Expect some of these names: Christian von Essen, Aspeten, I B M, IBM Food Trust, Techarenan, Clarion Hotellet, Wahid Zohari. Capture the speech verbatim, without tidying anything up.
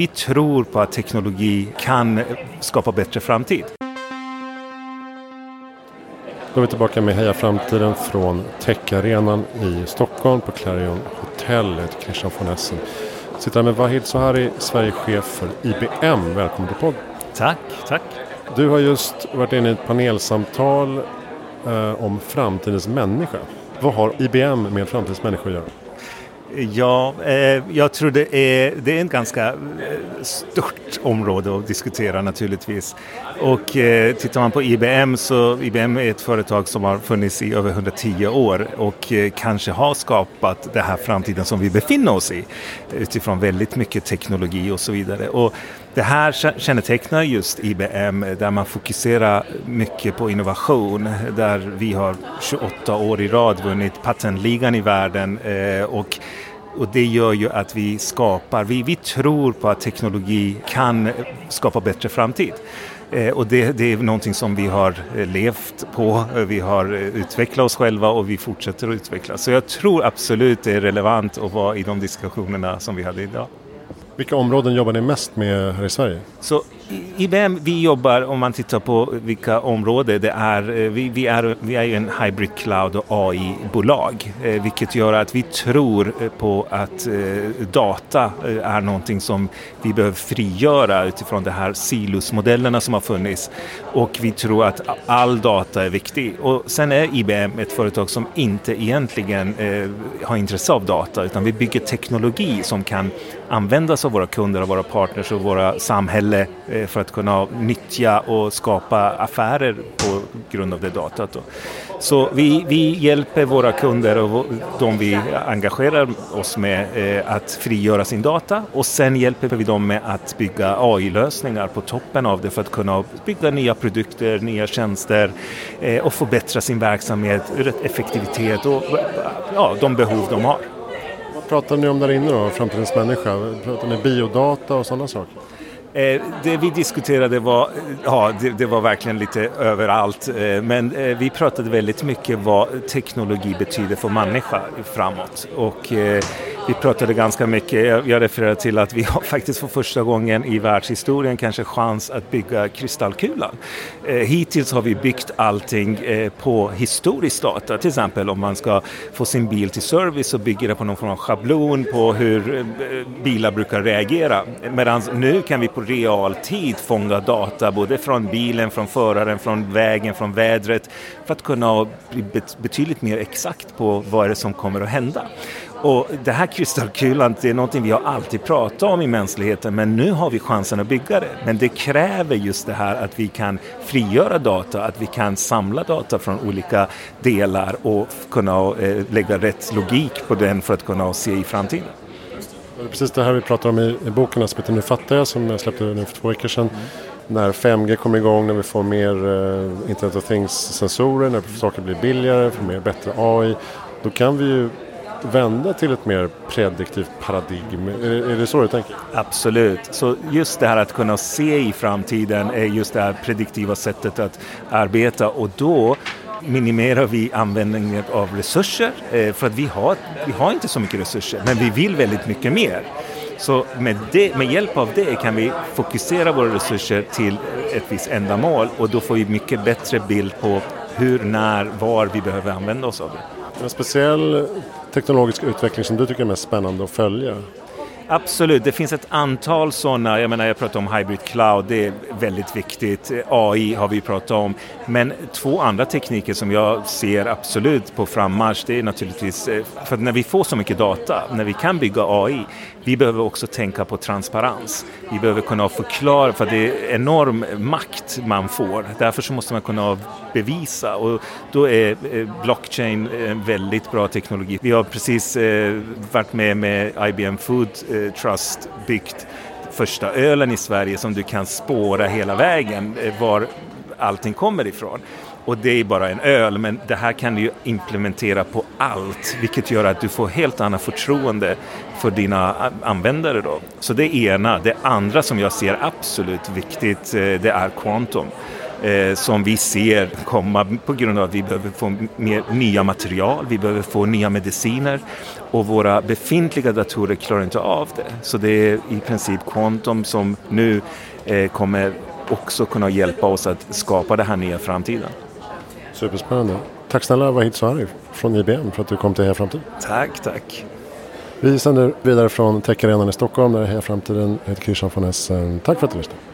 Vi tror på att teknologi kan skapa bättre framtid. Då är vi tillbaka med Heja Framtiden från Techarenan i Stockholm på Clarion Hotellet. Christian von Essen. Jag sitter här med Wahid Zohari, Sverigechef för I B M. Välkommen till podd. Tack, tack. Du har just varit inne i ett panelsamtal eh, om framtidens människa. Vad har I B M med framtidens människor att göra? Ja, eh, jag tror det är, det är ett ganska stort område att diskutera naturligtvis. Och eh, tittar man på I B M så I B M är ett företag som har funnits i över hundratio år och eh, kanske har skapat den här framtiden som vi befinner oss i utifrån väldigt mycket teknologi och så vidare. Och det här kännetecknar just I B M där man fokuserar mycket på innovation, där vi har tjugoåtta år i rad vunnit patentligan i världen eh, och Och det gör ju att vi skapar, vi, vi tror på att teknologi kan skapa bättre framtid. Eh, och det, det är någonting som vi har levt på, vi har utvecklat oss själva och vi fortsätter att utveckla. Så jag tror absolut det är relevant att vara i de diskussionerna som vi hade idag. Vilka områden jobbar ni mest med här i Sverige? Så I B M, vi jobbar, om man tittar på vilka områden det är, vi, vi är, vi är ju en hybrid cloud och A I-bolag. Vilket gör att vi tror på att data är någonting som vi behöver frigöra utifrån de här silos-modellerna som har funnits. Och vi tror att all data är viktig. Och sen är I B M ett företag som inte egentligen har intresse av data, utan vi bygger teknologi som kan användas av våra kunder och våra partners och våra samhälle för att kunna nyttja och skapa affärer på grund av det datat. Så vi, vi hjälper våra kunder och de vi engagerar oss med att frigöra sin data, och sen hjälper vi dem med att bygga A I-lösningar på toppen av det för att kunna bygga nya produkter, nya tjänster och förbättra sin verksamhet, effektivitet och ja, de behov de har. Vad pratar ni om där inne då, framtidens människa? Pratar ni biodata och sådana saker? Eh, det vi diskuterade var, ja, det, det var verkligen lite överallt, eh, men eh, vi pratade väldigt mycket vad teknologi betyder för människa framåt. Och eh, vi pratade ganska mycket, jag, jag refererar till att vi har faktiskt för första gången i världshistorien kanske chans att bygga kristallkulan. Eh, hittills har vi byggt allting eh, på historisk data, till exempel om man ska få sin bil till service så bygger det på någon form av schablon på hur eh, bilar brukar reagera. Medan nu kan vi på realtid fånga data både från bilen, från föraren, från vägen, från vädret för att kunna bli betydligt mer exakt på vad är det som kommer att hända. Och det här kristallkulan, det är någonting vi har alltid pratat om i mänskligheten, men nu har vi chansen att bygga det. Men det kräver just det här att vi kan frigöra data, att vi kan samla data från olika delar och kunna lägga rätt logik på den för att kunna se i framtiden. Det är precis det här vi pratar om i, i boken Aspeten, nu fattar jag, som jag släppte nu för två veckor sedan. Mm. När fem G kommer igång, när vi får mer eh, Internet of Things-sensorer, när saker blir billigare, får mer bättre A I. Då kan vi ju vända till ett mer prediktivt paradigm. Är, är det så du tänker? Absolut. Så just det här att kunna se i framtiden är just det här prediktiva sättet att arbeta, och då minimerar vi användningen av resurser för att vi har, vi har inte så mycket resurser, men vi vill väldigt mycket mer. Så med, det, med hjälp av det kan vi fokusera våra resurser till ett visst ändamål, och då får vi mycket bättre bild på hur, när, var vi behöver använda oss av det. En speciell teknologisk utveckling som du tycker är mest spännande att följa? Absolut, det finns ett antal sådana, jag menar jag pratar om hybrid cloud, det är väldigt viktigt, A I har vi pratat om, men två andra tekniker som jag ser absolut på frammarsch, det är naturligtvis, för att när vi får så mycket data, när vi kan bygga A I, vi behöver också tänka på transparens, vi behöver kunna förklara, för det är enorm makt man får, därför så måste man kunna bevisa, och då är blockchain en väldigt bra teknologi. Vi har precis varit med med I B M Food Trust byggt första ölen i Sverige som du kan spåra hela vägen var allting kommer ifrån. Och det är bara en öl, men det här kan du ju implementera på allt, vilket gör att du får helt annat förtroende för dina användare då. Så det ena. Det andra som jag ser absolut viktigt, det är quantum. eh, som vi ser komma på grund av att vi behöver få mer nya material, vi behöver få nya mediciner och våra befintliga datorer klarar inte av det. Så det är i princip kvantum som nu eh, kommer också kunna hjälpa oss att skapa det här nya framtiden. Superspännande. Tack snälla Wahid Zohari från I B M för att du kom till Heja Framtiden. Tack, tack. Vi sänder vidare från Techarenan i Stockholm där Heja Framtiden heter Christian von Essen. Tack för att du lyssnade.